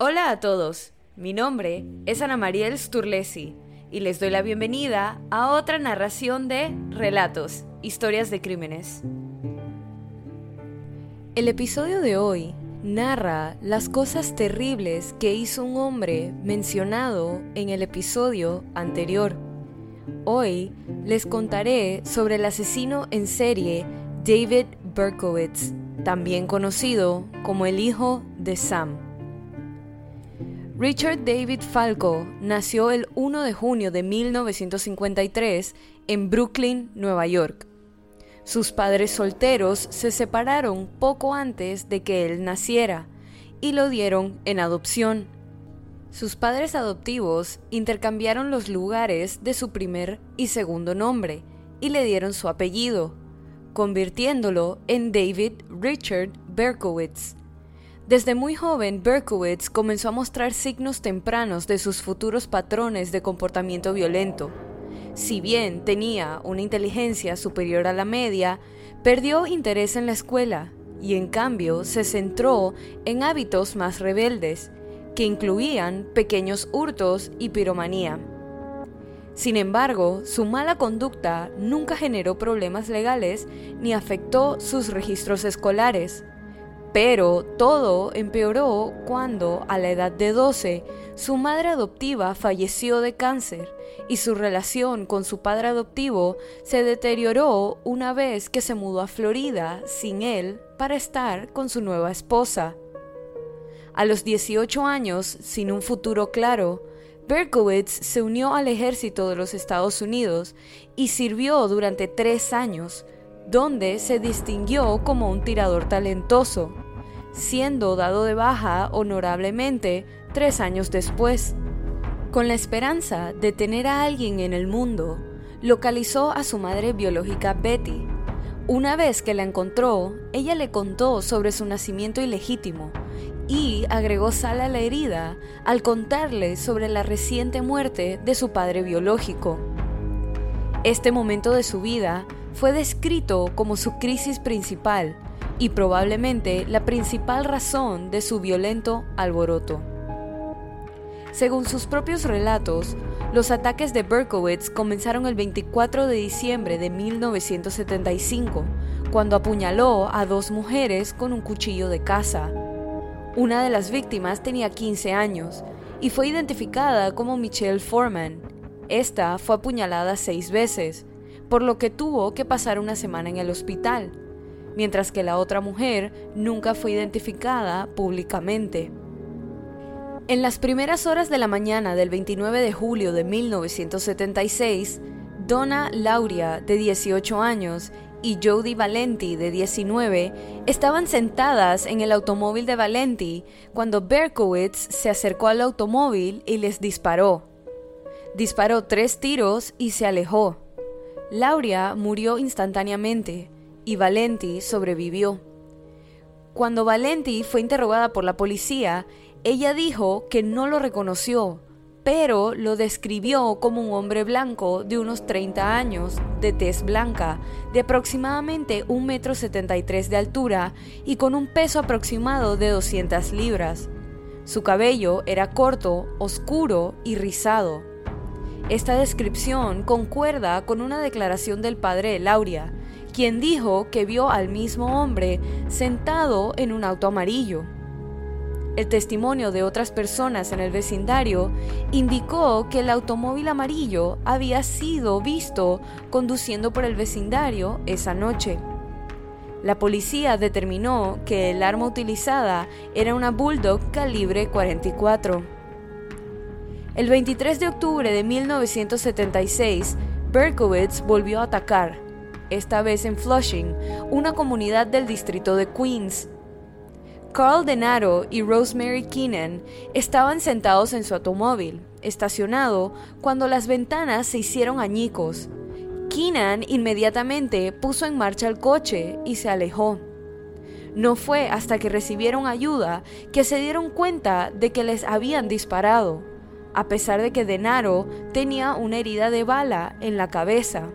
Hola a todos, mi nombre es Ana Mariel Sturlesi y les doy la bienvenida a otra narración de Relatos, historias de crímenes. El episodio de hoy narra las cosas terribles que hizo un hombre mencionado en el episodio anterior. Hoy les contaré sobre el asesino en serie David Berkowitz, también conocido como el hijo de Sam. Richard David Falco nació el 1 de junio de 1953 en Brooklyn, Nueva York. Sus padres solteros se separaron poco antes de que él naciera y lo dieron en adopción. Sus padres adoptivos intercambiaron los lugares de su primer y segundo nombre y le dieron su apellido, convirtiéndolo en David Richard Berkowitz. Desde muy joven, Berkowitz comenzó a mostrar signos tempranos de sus futuros patrones de comportamiento violento. Si bien tenía una inteligencia superior a la media, perdió interés en la escuela y en cambio se centró en hábitos más rebeldes, que incluían pequeños hurtos y piromanía. Sin embargo, su mala conducta nunca generó problemas legales ni afectó sus registros escolares. Pero todo empeoró cuando, a la edad de 12, su madre adoptiva falleció de cáncer y su relación con su padre adoptivo se deterioró una vez que se mudó a Florida sin él para estar con su nueva esposa. A los 18 años, sin un futuro claro, Berkowitz se unió al ejército de los Estados Unidos y sirvió durante 3 años, donde se distinguió como un tirador talentoso, siendo dado de baja honorablemente 3 años después. Con la esperanza de tener a alguien en el mundo, localizó a su madre biológica Betty. Una vez que la encontró, ella le contó sobre su nacimiento ilegítimo y agregó sal a la herida al contarle sobre la reciente muerte de su padre biológico. Este momento de su vida fue descrito como su crisis principal y probablemente la principal razón de su violento alboroto. Según sus propios relatos, los ataques de Berkowitz comenzaron el 24 de diciembre de 1975, cuando apuñaló a 2 mujeres con un cuchillo de caza. Una de las víctimas tenía 15 años y fue identificada como Michelle Foreman. Esta fue apuñalada 6 veces. Por lo que tuvo que pasar una semana en el hospital, mientras que la otra mujer nunca fue identificada públicamente. En las primeras horas de la mañana del 29 de julio de 1976, Donna Lauria, de 18 años, y Jodie Valenti, de 19, estaban sentadas en el automóvil de Valenti cuando Berkowitz se acercó al automóvil y les disparó. Disparó 3 tiros y se alejó. Lauria murió instantáneamente y Valenti sobrevivió. Cuando Valenti fue interrogada por la policía, ella dijo que no lo reconoció, pero lo describió como un hombre blanco de unos 30 años, de tez blanca, de aproximadamente 1,73 m de altura y con un peso aproximado de 200 libras. Su cabello era corto, oscuro y rizado. Esta descripción concuerda con una declaración del padre de Lauria, quien dijo que vio al mismo hombre sentado en un auto amarillo. El testimonio de otras personas en el vecindario indicó que el automóvil amarillo había sido visto conduciendo por el vecindario esa noche. La policía determinó que el arma utilizada era una Bulldog calibre 44. El 23 de octubre de 1976, Berkowitz volvió a atacar, esta vez en Flushing, una comunidad del distrito de Queens. Carl Denaro y Rosemary Keenan estaban sentados en su automóvil, estacionado, cuando las ventanas se hicieron añicos. Keenan inmediatamente puso en marcha el coche y se alejó. No fue hasta que recibieron ayuda que se dieron cuenta de que les habían disparado, a pesar de que Denaro tenía una herida de bala en la cabeza.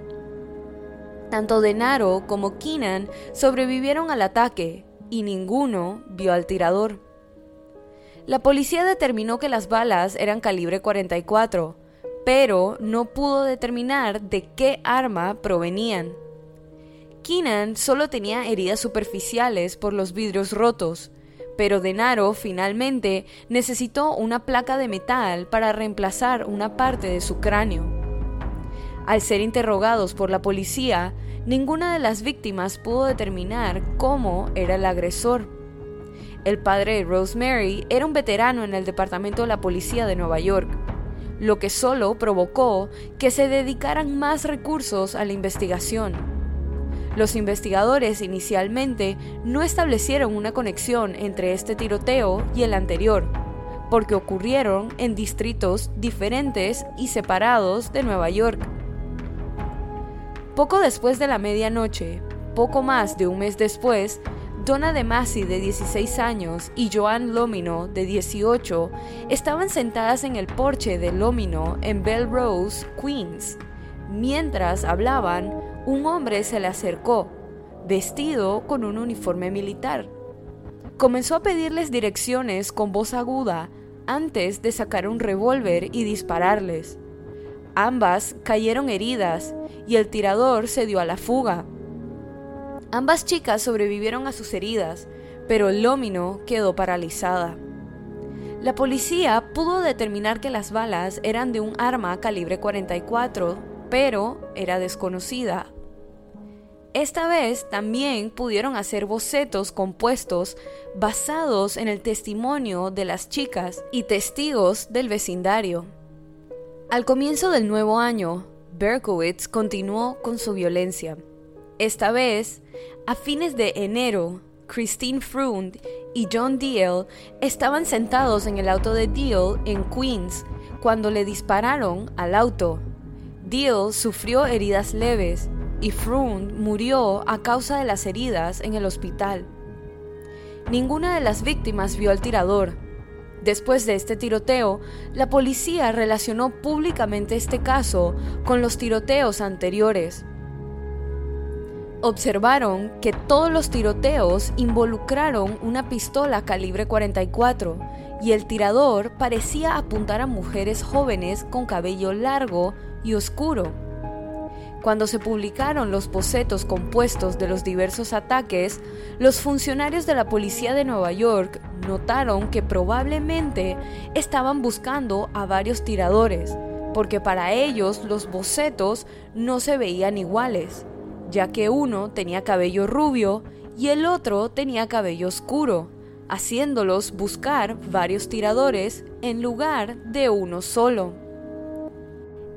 Tanto Denaro como Keenan sobrevivieron al ataque y ninguno vio al tirador. La policía determinó que las balas eran calibre 44, pero no pudo determinar de qué arma provenían. Keenan solo tenía heridas superficiales por los vidrios rotos, pero Denaro finalmente necesitó una placa de metal para reemplazar una parte de su cráneo. Al ser interrogados por la policía, ninguna de las víctimas pudo determinar cómo era el agresor. El padre de Rosemary era un veterano en el departamento de la policía de Nueva York, lo que solo provocó que se dedicaran más recursos a la investigación. Los investigadores inicialmente no establecieron una conexión entre este tiroteo y el anterior, porque ocurrieron en distritos diferentes y separados de Nueva York. Poco después de la medianoche, poco más de un mes después, Donna DeMasi, de 16 años, y Joan Lomino, de 18, estaban sentadas en el porche de Lomino en Belle Rose, Queens. Mientras hablaban, un hombre se le acercó, vestido con un uniforme militar. Comenzó a pedirles direcciones con voz aguda antes de sacar un revólver y dispararles. Ambas cayeron heridas y el tirador se dio a la fuga. Ambas chicas sobrevivieron a sus heridas, pero Lomino quedó paralizada. La policía pudo determinar que las balas eran de un arma calibre 44, pero era desconocida. Esta vez también pudieron hacer bocetos compuestos basados en el testimonio de las chicas y testigos del vecindario. Al comienzo del nuevo año, Berkowitz continuó con su violencia. Esta vez, a fines de enero, Christine Freund y John Deal estaban sentados en el auto de Deal en Queens cuando le dispararon al auto. Deal sufrió heridas leves y Freund murió a causa de las heridas en el hospital. Ninguna de las víctimas vio al tirador. Después de este tiroteo, la policía relacionó públicamente este caso con los tiroteos anteriores. Observaron que todos los tiroteos involucraron una pistola calibre 44 y el tirador parecía apuntar a mujeres jóvenes con cabello largo y oscuro. Cuando se publicaron los bocetos compuestos de los diversos ataques, los funcionarios de la policía de Nueva York notaron que probablemente estaban buscando a varios tiradores, porque para ellos los bocetos no se veían iguales, ya que uno tenía cabello rubio y el otro tenía cabello oscuro, haciéndolos buscar varios tiradores en lugar de uno solo.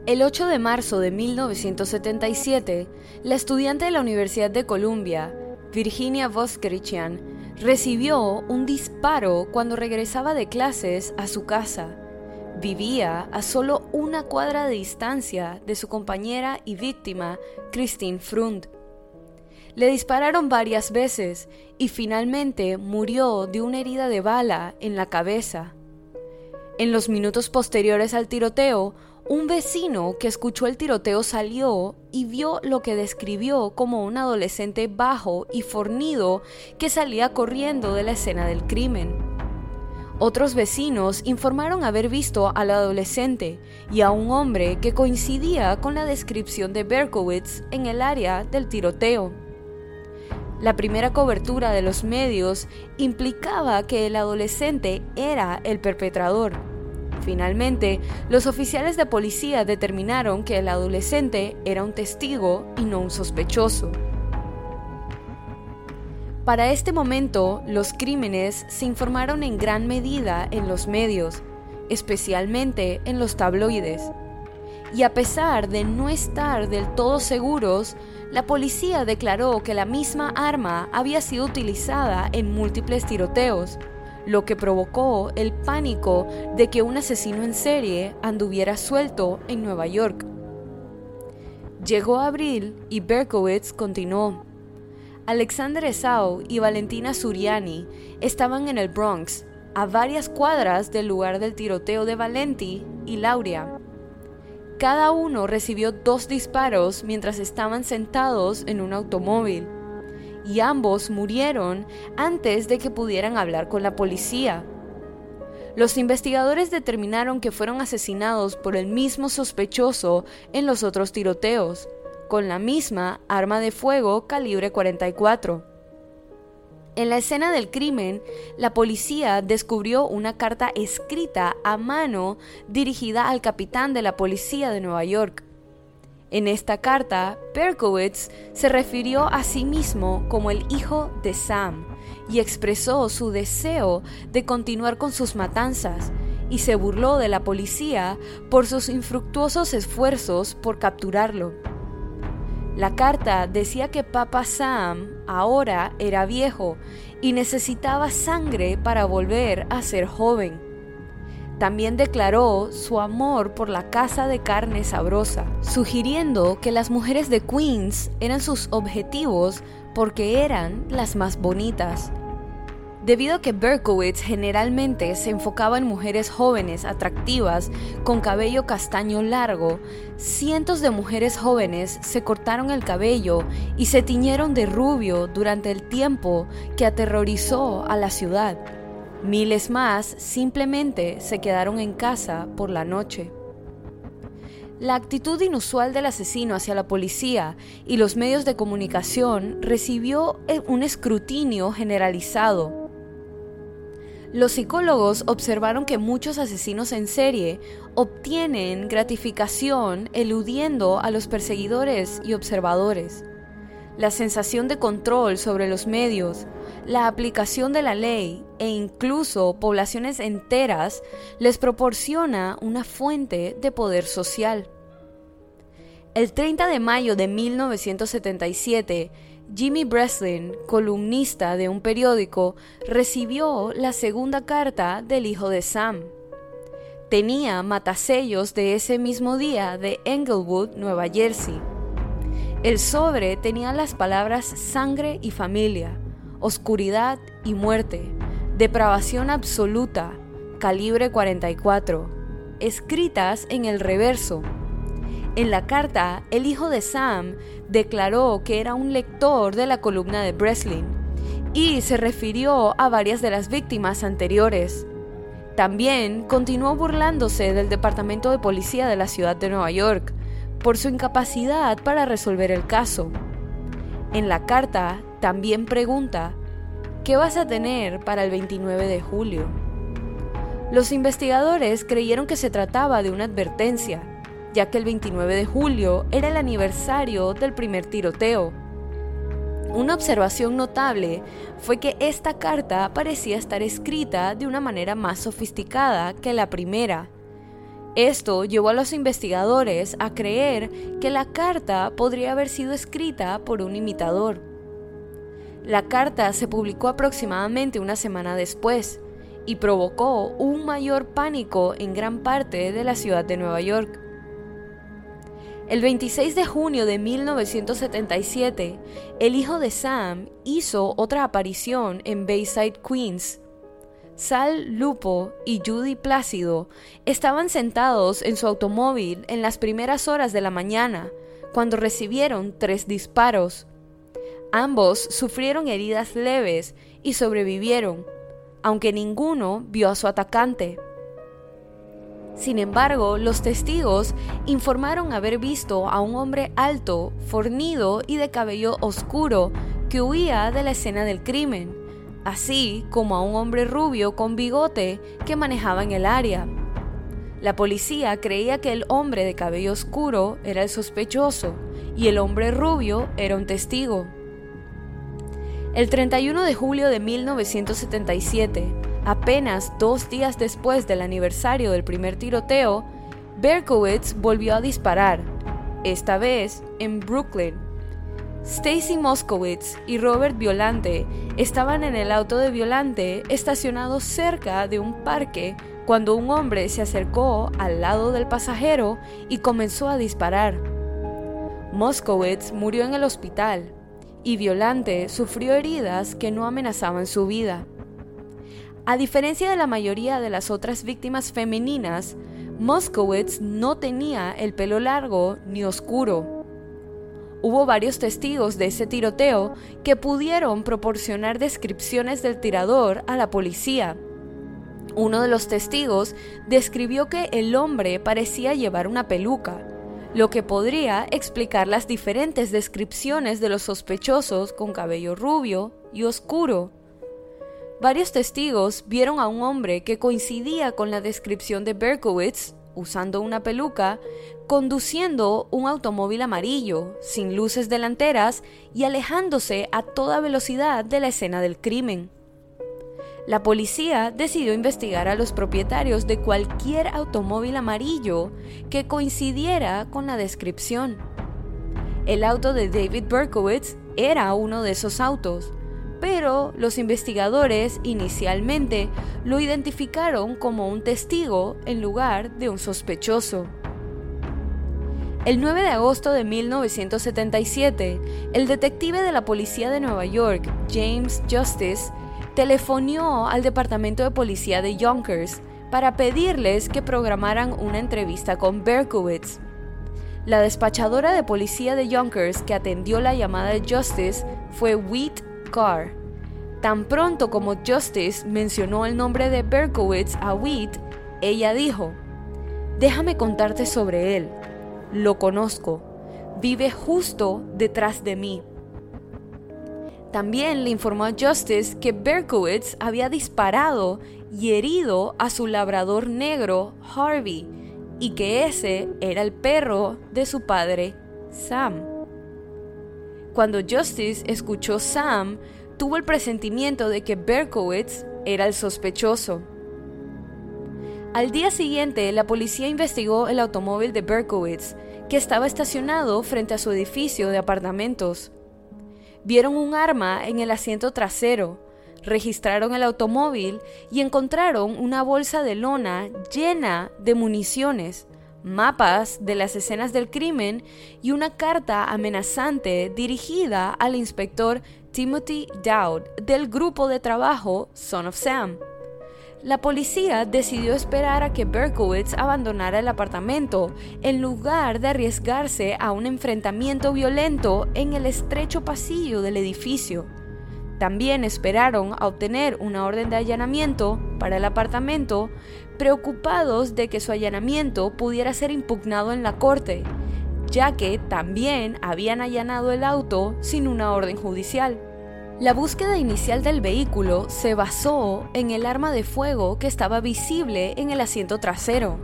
El 8 de marzo de 1977, la estudiante de la Universidad de Columbia, Virginia Voskerichian, recibió un disparo cuando regresaba de clases a su casa. Vivía a solo una cuadra de distancia de su compañera y víctima, Christine Freund. Le dispararon varias veces y finalmente murió de una herida de bala en la cabeza. En los minutos posteriores al tiroteo, un vecino que escuchó el tiroteo salió y vio lo que describió como un adolescente bajo y fornido que salía corriendo de la escena del crimen. Otros vecinos informaron haber visto al adolescente y a un hombre que coincidía con la descripción de Berkowitz en el área del tiroteo. La primera cobertura de los medios implicaba que el adolescente era el perpetrador. Finalmente, los oficiales de policía determinaron que el adolescente era un testigo y no un sospechoso. Para este momento, los crímenes se informaron en gran medida en los medios, especialmente en los tabloides. Y a pesar de no estar del todo seguros, la policía declaró que la misma arma había sido utilizada en múltiples tiroteos, lo que provocó el pánico de que un asesino en serie anduviera suelto en Nueva York. Llegó abril y Berkowitz continuó. Alexander Esau y Valentina Suriani estaban en el Bronx, a varias cuadras del lugar del tiroteo de Valenti y Lauria. Cada uno recibió 2 disparos mientras estaban sentados en un automóvil, y ambos murieron antes de que pudieran hablar con la policía. Los investigadores determinaron que fueron asesinados por el mismo sospechoso en los otros tiroteos, con la misma arma de fuego calibre 44. En la escena del crimen, la policía descubrió una carta escrita a mano dirigida al capitán de la policía de Nueva York. En esta carta, Berkowitz se refirió a sí mismo como el hijo de Sam y expresó su deseo de continuar con sus matanzas, y se burló de la policía por sus infructuosos esfuerzos por capturarlo. La carta decía que Papa Sam ahora era viejo y necesitaba sangre para volver a ser joven. También declaró su amor por la caza de carne sabrosa, sugiriendo que las mujeres de Queens eran sus objetivos porque eran las más bonitas. Debido a que Berkowitz generalmente se enfocaba en mujeres jóvenes atractivas con cabello castaño largo, cientos de mujeres jóvenes se cortaron el cabello y se tiñeron de rubio durante el tiempo que aterrorizó a la ciudad. Miles más simplemente se quedaron en casa por la noche. La actitud inusual del asesino hacia la policía y los medios de comunicación recibió un escrutinio generalizado. Los psicólogos observaron que muchos asesinos en serie obtienen gratificación eludiendo a los perseguidores y observadores. La sensación de control sobre los medios, la aplicación de la ley e incluso poblaciones enteras les proporciona una fuente de poder social. El 30 de mayo de 1977, Jimmy Breslin, columnista de un periódico, recibió la segunda carta del hijo de Sam. Tenía matasellos de ese mismo día de Englewood, Nueva Jersey. El sobre tenía las palabras sangre y familia, oscuridad y muerte, depravación absoluta, calibre 44, escritas en el reverso. En la carta, el hijo de Sam declaró que era un lector de la columna de Breslin y se refirió a varias de las víctimas anteriores. También continuó burlándose del Departamento de Policía de la Ciudad de Nueva York por su incapacidad para resolver el caso. En la carta también pregunta, ¿qué vas a tener para el 29 de julio? Los investigadores creyeron que se trataba de una advertencia, ya que el 29 de julio era el aniversario del primer tiroteo. Una observación notable fue que esta carta parecía estar escrita de una manera más sofisticada que la primera. Esto llevó a los investigadores a creer que la carta podría haber sido escrita por un imitador. La carta se publicó aproximadamente una semana después y provocó un mayor pánico en gran parte de la ciudad de Nueva York. El 26 de junio de 1977, el hijo de Sam hizo otra aparición en Bayside, Queens. Sal Lupo y Judy Plácido estaban sentados en su automóvil en las primeras horas de la mañana, cuando recibieron 3 disparos. Ambos sufrieron heridas leves y sobrevivieron, aunque ninguno vio a su atacante. Sin embargo, los testigos informaron haber visto a un hombre alto, fornido y de cabello oscuro que huía de la escena del crimen, así como a un hombre rubio con bigote que manejaba en el área. La policía creía que el hombre de cabello oscuro era el sospechoso y el hombre rubio era un testigo. El 31 de julio de 1977, apenas 2 días después del aniversario del primer tiroteo, Berkowitz volvió a disparar, esta vez en Brooklyn. Stacy Moskowitz y Robert Violante estaban en el auto de Violante estacionado cerca de un parque cuando un hombre se acercó al lado del pasajero y comenzó a disparar. Moskowitz murió en el hospital y Violante sufrió heridas que no amenazaban su vida. A diferencia de la mayoría de las otras víctimas femeninas, Moskowitz no tenía el pelo largo ni oscuro. Hubo varios testigos de ese tiroteo que pudieron proporcionar descripciones del tirador a la policía. Uno de los testigos describió que el hombre parecía llevar una peluca, lo que podría explicar las diferentes descripciones de los sospechosos con cabello rubio y oscuro. Varios testigos vieron a un hombre que coincidía con la descripción de Berkowitz, usando una peluca, conduciendo un automóvil amarillo, sin luces delanteras y alejándose a toda velocidad de la escena del crimen. La policía decidió investigar a los propietarios de cualquier automóvil amarillo que coincidiera con la descripción. El auto de David Berkowitz era uno de esos autos, pero los investigadores inicialmente lo identificaron como un testigo en lugar de un sospechoso. El 9 de agosto de 1977, el detective de la policía de Nueva York, James Justice, telefonió al departamento de policía de Yonkers para pedirles que programaran una entrevista con Berkowitz. La despachadora de policía de Yonkers que atendió la llamada de Justice fue Witt Carr. Tan pronto como Justice mencionó el nombre de Berkowitz a Witt, ella dijo: "Déjame contarte sobre él. Lo conozco. Vive justo detrás de mí". También le informó a Justice que Berkowitz había disparado y herido a su labrador negro, Harvey, y que ese era el perro de su padre, Sam. Cuando Justice escuchó Sam, tuvo el presentimiento de que Berkowitz era el sospechoso. Al día siguiente, la policía investigó el automóvil de Berkowitz, que estaba estacionado frente a su edificio de apartamentos. Vieron un arma en el asiento trasero, registraron el automóvil y encontraron una bolsa de lona llena de municiones, mapas de las escenas del crimen y una carta amenazante dirigida al inspector Timothy Dowd del grupo de trabajo Son of Sam. La policía decidió esperar a que Berkowitz abandonara el apartamento en lugar de arriesgarse a un enfrentamiento violento en el estrecho pasillo del edificio. También esperaron a obtener una orden de allanamiento para el apartamento, preocupados de que su allanamiento pudiera ser impugnado en la corte, ya que también habían allanado el auto sin una orden judicial. La búsqueda inicial del vehículo se basó en el arma de fuego que estaba visible en el asiento trasero.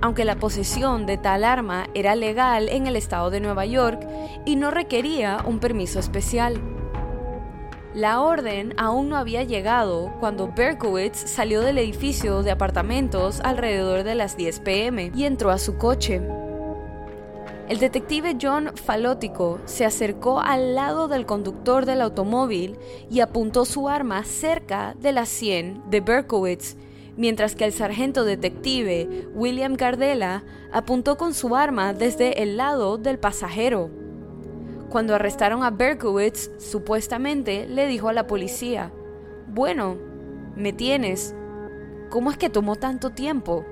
Aunque la posesión de tal arma era legal en el estado de Nueva York y no requería un permiso especial. La orden aún no había llegado cuando Berkowitz salió del edificio de apartamentos alrededor de las 10 p.m. y entró a su coche. El detective John Falótico se acercó al lado del conductor del automóvil y apuntó su arma cerca de la sien de Berkowitz, mientras que el sargento detective William Cardella apuntó con su arma desde el lado del pasajero. Cuando arrestaron a Berkowitz, supuestamente le dijo a la policía: "Bueno, me tienes. ¿Cómo es que tomó tanto tiempo?".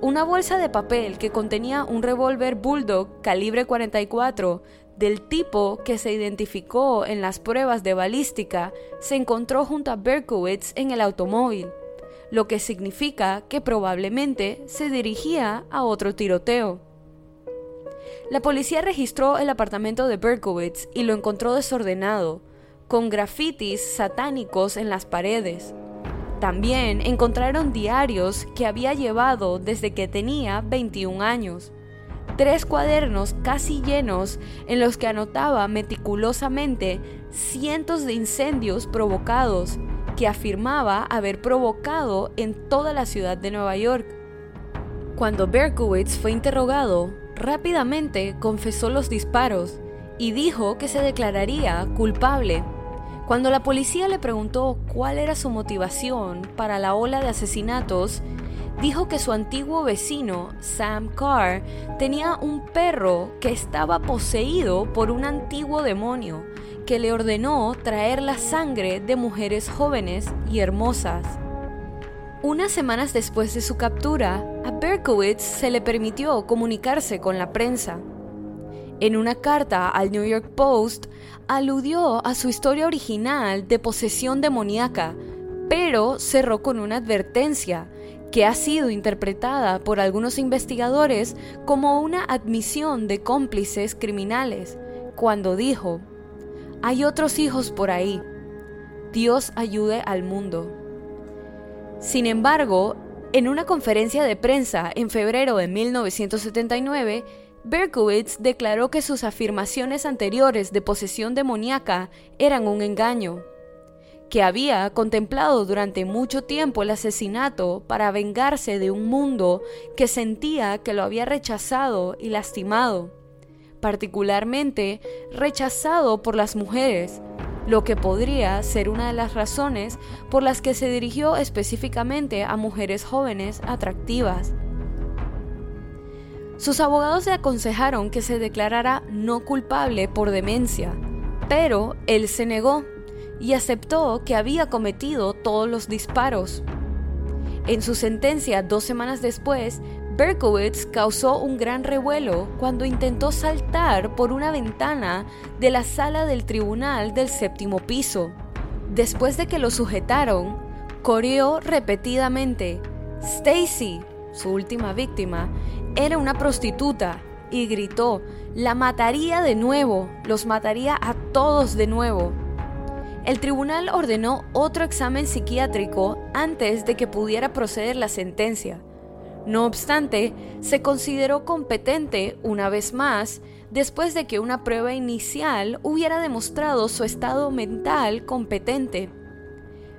Una bolsa de papel que contenía un revólver Bulldog calibre 44 del tipo que se identificó en las pruebas de balística se encontró junto a Berkowitz en el automóvil, lo que significa que probablemente se dirigía a otro tiroteo. La policía registró el apartamento de Berkowitz y lo encontró desordenado, con grafitis satánicos en las paredes. También encontraron diarios que había llevado desde que tenía 21 años, 3 cuadernos casi llenos en los que anotaba meticulosamente cientos de incendios provocados que afirmaba haber provocado en toda la ciudad de Nueva York. Cuando Berkowitz fue interrogado, rápidamente confesó los disparos y dijo que se declararía culpable. Cuando la policía le preguntó cuál era su motivación para la ola de asesinatos, dijo que su antiguo vecino, Sam Carr, tenía un perro que estaba poseído por un antiguo demonio que le ordenó traer la sangre de mujeres jóvenes y hermosas. Unas semanas después de su captura, a Berkowitz se le permitió comunicarse con la prensa. En una carta al New York Post, aludió a su historia original de posesión demoníaca, pero cerró con una advertencia que ha sido interpretada por algunos investigadores como una admisión de cómplices criminales, cuando dijo: «Hay otros hijos por ahí. Dios ayude al mundo». Sin embargo, en una conferencia de prensa en febrero de 1979, Berkowitz declaró que sus afirmaciones anteriores de posesión demoníaca eran un engaño, que había contemplado durante mucho tiempo el asesinato para vengarse de un mundo que sentía que lo había rechazado y lastimado, particularmente rechazado por las mujeres, lo que podría ser una de las razones por las que se dirigió específicamente a mujeres jóvenes atractivas. Sus abogados le aconsejaron que se declarara no culpable por demencia, pero él se negó y aceptó que había cometido todos los disparos. En su sentencia 2 semanas después, Berkowitz causó un gran revuelo cuando intentó saltar por una ventana de la sala del tribunal del 7º piso. Después de que lo sujetaron, coreó repetidamente: «Stacy», su última víctima, era una prostituta, y gritó: «La mataría de nuevo, los mataría a todos de nuevo». El tribunal ordenó otro examen psiquiátrico antes de que pudiera proceder la sentencia. No obstante, se consideró competente una vez más después de que una prueba inicial hubiera demostrado su estado mental competente.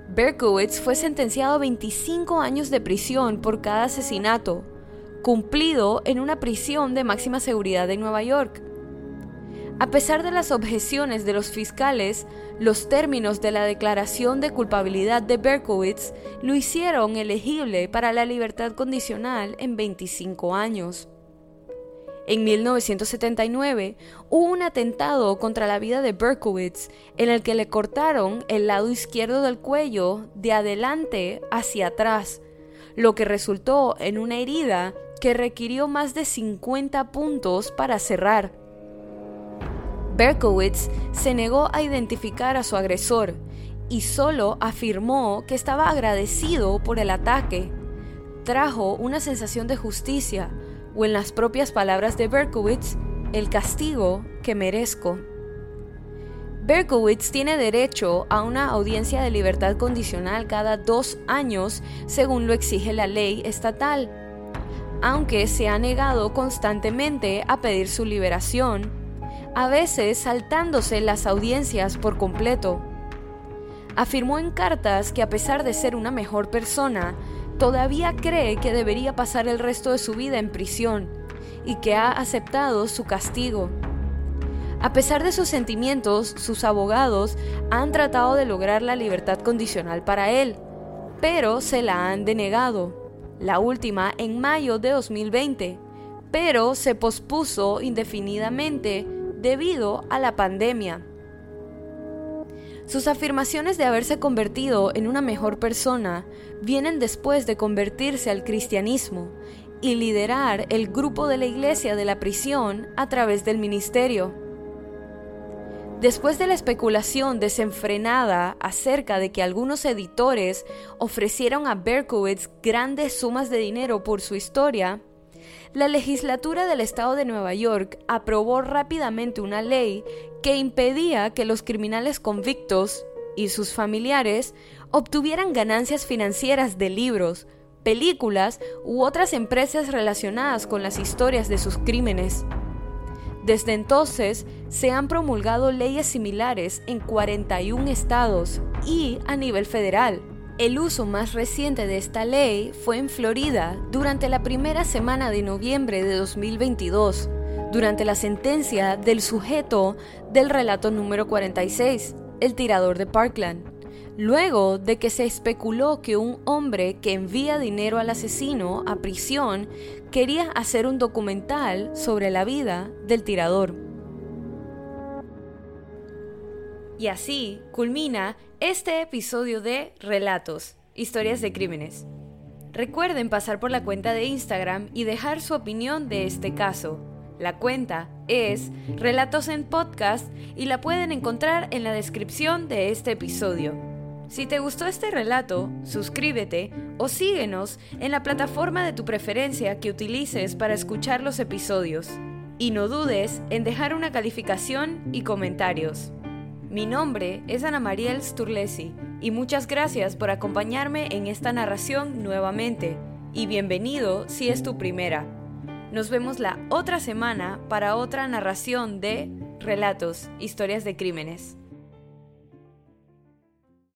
Berkowitz fue sentenciado a 25 años de prisión por cada asesinato, cumplido en una prisión de máxima seguridad de Nueva York. A pesar de las objeciones de los fiscales, los términos de la declaración de culpabilidad de Berkowitz lo hicieron elegible para la libertad condicional en 25 años. En 1979 hubo un atentado contra la vida de Berkowitz en el que le cortaron el lado izquierdo del cuello de adelante hacia atrás, lo que resultó en una herida que requirió más de 50 puntos para cerrar. Berkowitz se negó a identificar a su agresor y solo afirmó que estaba agradecido por el ataque. Trajo una sensación de justicia, o en las propias palabras de Berkowitz, el castigo que merezco. Berkowitz tiene derecho a una audiencia de libertad condicional cada 2 años, según lo exige la ley estatal, aunque se ha negado constantemente a pedir su liberación, a veces saltándose las audiencias por completo. Afirmó en cartas que, a pesar de ser una mejor persona, todavía cree que debería pasar el resto de su vida en prisión y que ha aceptado su castigo. A pesar de sus sentimientos, sus abogados han tratado de lograr la libertad condicional para él, pero se la han denegado, la última en mayo de 2020, pero se pospuso indefinidamente debido a la pandemia. Sus afirmaciones de haberse convertido en una mejor persona vienen después de convertirse al cristianismo y liderar el grupo de la iglesia de la prisión a través del ministerio. Después de la especulación desenfrenada acerca de que algunos editores ofrecieron a Berkowitz grandes sumas de dinero por su historia, la legislatura del estado de Nueva York aprobó rápidamente una ley que impedía que los criminales convictos y sus familiares obtuvieran ganancias financieras de libros, películas u otras empresas relacionadas con las historias de sus crímenes. Desde entonces, se han promulgado leyes similares en 41 estados y a nivel federal. El uso más reciente de esta ley fue en Florida durante la primera semana de noviembre de 2022, durante la sentencia del sujeto del relato número 46, el tirador de Parkland, luego de que se especuló que un hombre que envía dinero al asesino a prisión quería hacer un documental sobre la vida del tirador. Y así culmina este episodio de Relatos, historias de crímenes. Recuerden pasar por la cuenta de Instagram y dejar su opinión de este caso. La cuenta es Relatos en Podcast y la pueden encontrar en la descripción de este episodio. Si te gustó este relato, suscríbete o síguenos en la plataforma de tu preferencia que utilices para escuchar los episodios. Y no dudes en dejar una calificación y comentarios. Mi nombre es Ana Mariel Sturlesi y muchas gracias por acompañarme en esta narración nuevamente. Y bienvenido si es tu primera. Nos vemos la otra semana para otra narración de Relatos, historias de crímenes.